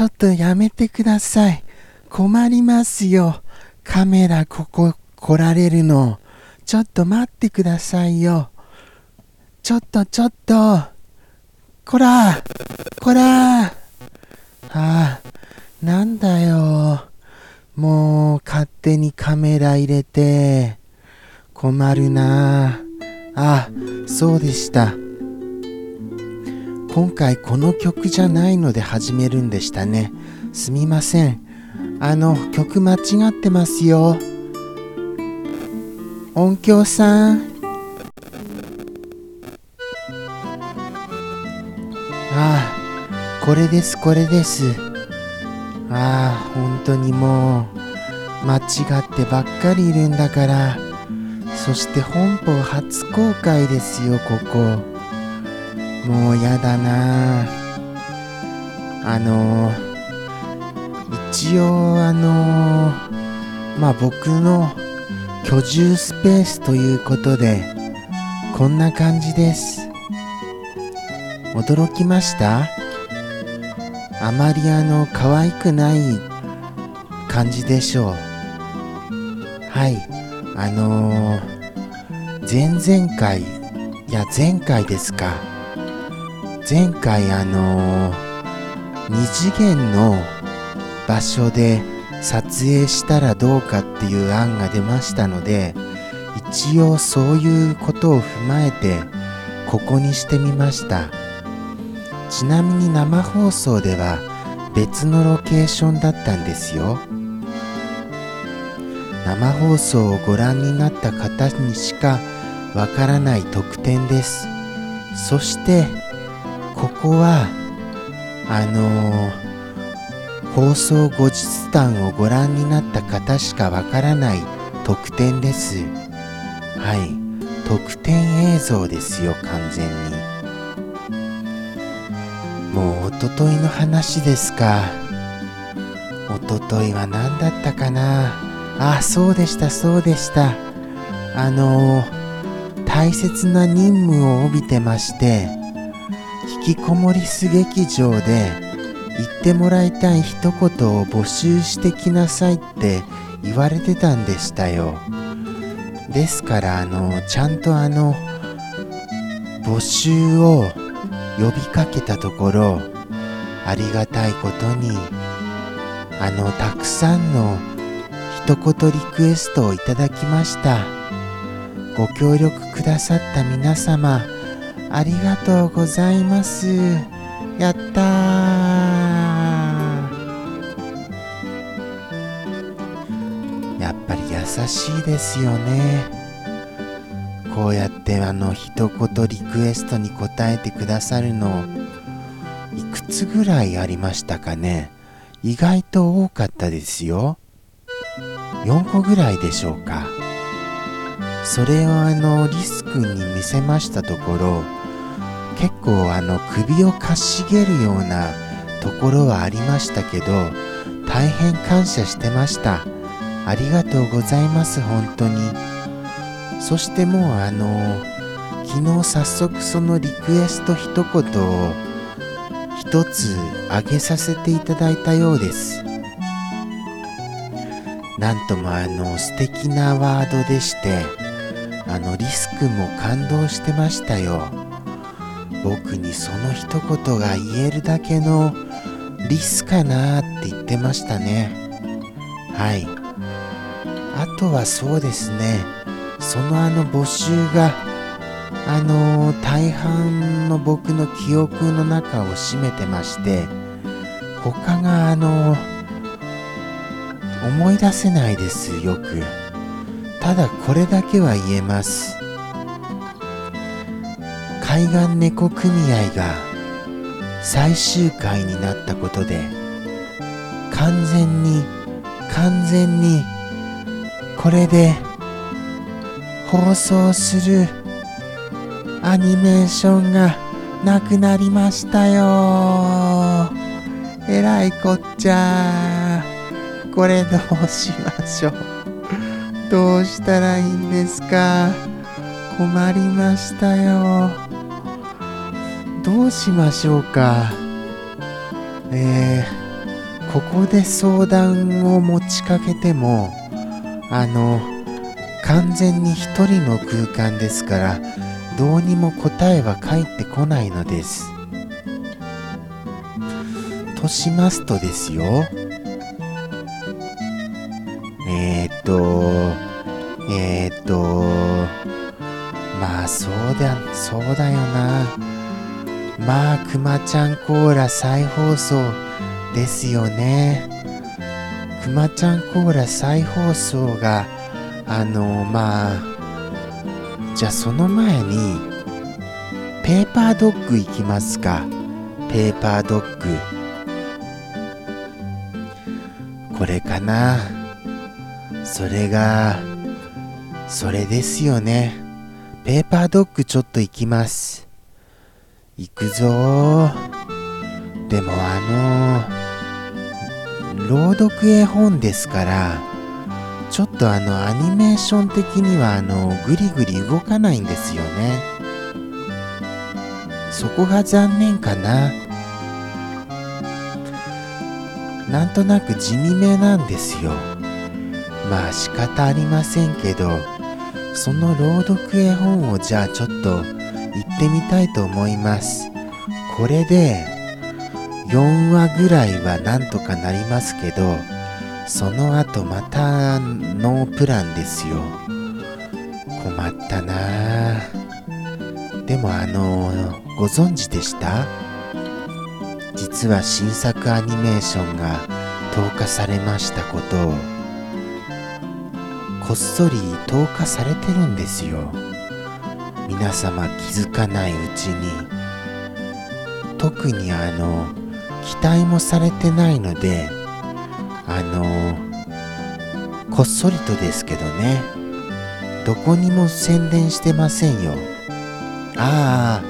ちょっとやめてください。困りますよ。カメラここ来られるの。ちょっと待ってくださいよ。ちょっと。こら。ああ、なんだよ。もう勝手にカメラ入れて。困るなあ。あ、そうでした。今回この曲じゃないので始めるんでしたね。すみません。曲間違ってますよ。音響さん。ああ、これです。ああ、本当にもう間違ってばっかりいるんだから。そして本邦初公開ですよ、ここ。もうやだなあ。一応まあ僕の居住スペースということでこんな感じです。驚きました。あまり可愛くない感じでしょう。はい、前回二次元の場所で撮影したらどうかっていう案が出ましたので、一応そういうことを踏まえてここにしてみました。ちなみに生放送では別のロケーションだったんですよ。生放送をご覧になった方にしかわからない特典です。そしてここは放送後日談をご覧になった方しかわからない特典です。はい、特典映像ですよ、完全に。もう一昨日の話ですか。一昨日は何だったかな。あ、そうでした。大切な任務を帯びてまして、引きこもりす劇場で言ってもらいたい一言を募集してきなさいって言われてたんでしたよ。ですからちゃんと募集を呼びかけたところ、ありがたいことにたくさんの一言リクエストをいただきました。ご協力くださった皆様、ありがとうございます。やったー。やっぱり優しいですよね。こうやって一言リクエストに答えてくださるの、いくつぐらいありましたかね。意外と多かったですよ。4個ぐらいでしょうか。それをリス君に見せましたところ、結構首をかしげるようなところはありましたけど、大変感謝してました。ありがとうございます、本当に。そしてもう昨日早速そのリクエスト一言を一つあげさせていただいたようです。なんとも素敵なワードでして、リス君も感動してましたよ。僕にその一言が言えるだけのリスかなーって言ってましたね。はい。あとはそうですね、その募集が大半の僕の記憶の中を占めてまして、他が思い出せないですよく。ただこれだけは言えます。海岸猫組合が最終回になったことで、完全にこれで放送するアニメーションがなくなりましたよ。えらいこっちゃー。これどうしましょう。どうしたらいいんですか。困りましたよ。どうしましょうか。ここで相談を持ちかけても完全に一人の空間ですからどうにも答えは返ってこないのです。としますとですよ、まあそうだよな、まあくまちゃんコーラ再放送ですよね。くまちゃんコーラ再放送がじゃあその前にペーパードッグ行きますか。ペーパードッグこれかな。それですよね。ペーパードッグちょっと行きます。行くぞー。でも朗読絵本ですからちょっとアニメーション的にはグリグリ動かないんですよね。そこが残念かな。なんとなく地味めなんですよ。まあ仕方ありませんけど、その朗読絵本をじゃあちょっと行ってみたいと思います。これで4話ぐらいはなんとかなりますけど、その後またノープランですよ。困ったな。でもご存知でした？実は新作アニメーションが投下されましたことを。こっそり投下されてるんですよ。皆様気づかないうちに。特に期待もされてないのでこっそりとですけどね。どこにも宣伝してませんよ。ああ、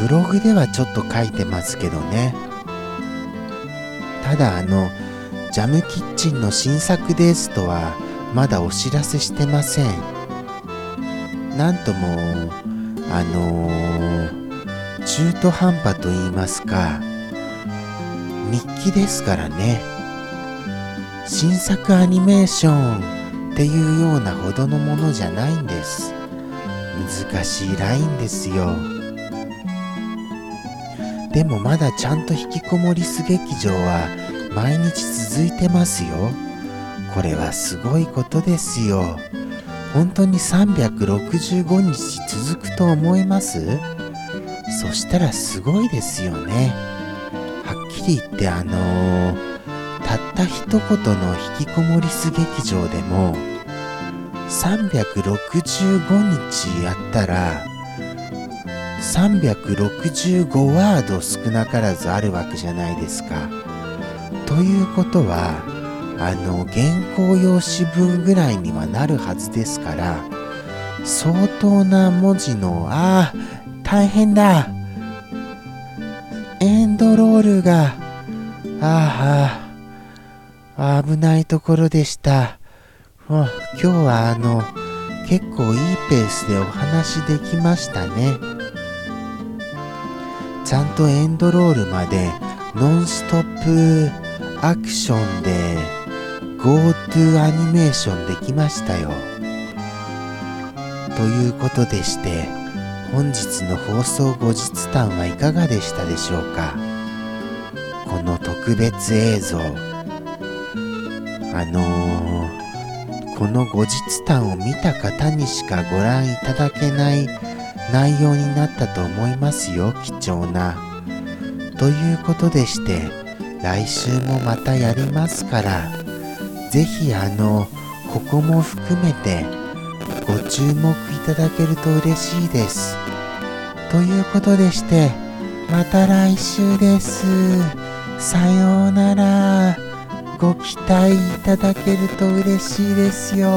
ブログではちょっと書いてますけどね。ただジャムキッチンの新作ですとはまだお知らせしてません。なんとも中途半端と言いますか、日記ですからね。新作アニメーションっていうようなほどのものじゃないんです。難しいラインですよ。でもまだちゃんと引きこもりす劇場は毎日続いてますよ。これはすごいことですよ。本当に365日続くと思います？そしたらすごいですよね。はっきり言ってたった一言の引きこもりす劇場でも365日やったら365ワード少なからずあるわけじゃないですか。ということは原稿用紙分ぐらいにはなるはずですから、相当な文字の大変だ、エンドロールが危ないところでした。今日は結構いいペースでお話できましたね。ちゃんとエンドロールまでノンストップアクションでGoTo アニメーションできましたよ。ということでして本日の放送後日談はいかがでしたでしょうか。この特別映像この後日談を見た方にしかご覧いただけない内容になったと思いますよ。貴重な。ということでして来週もまたやりますから、ぜひここも含めてご注目いただけると嬉しいです。ということでしてまた来週です。さようなら。ご期待いただけると嬉しいですよ。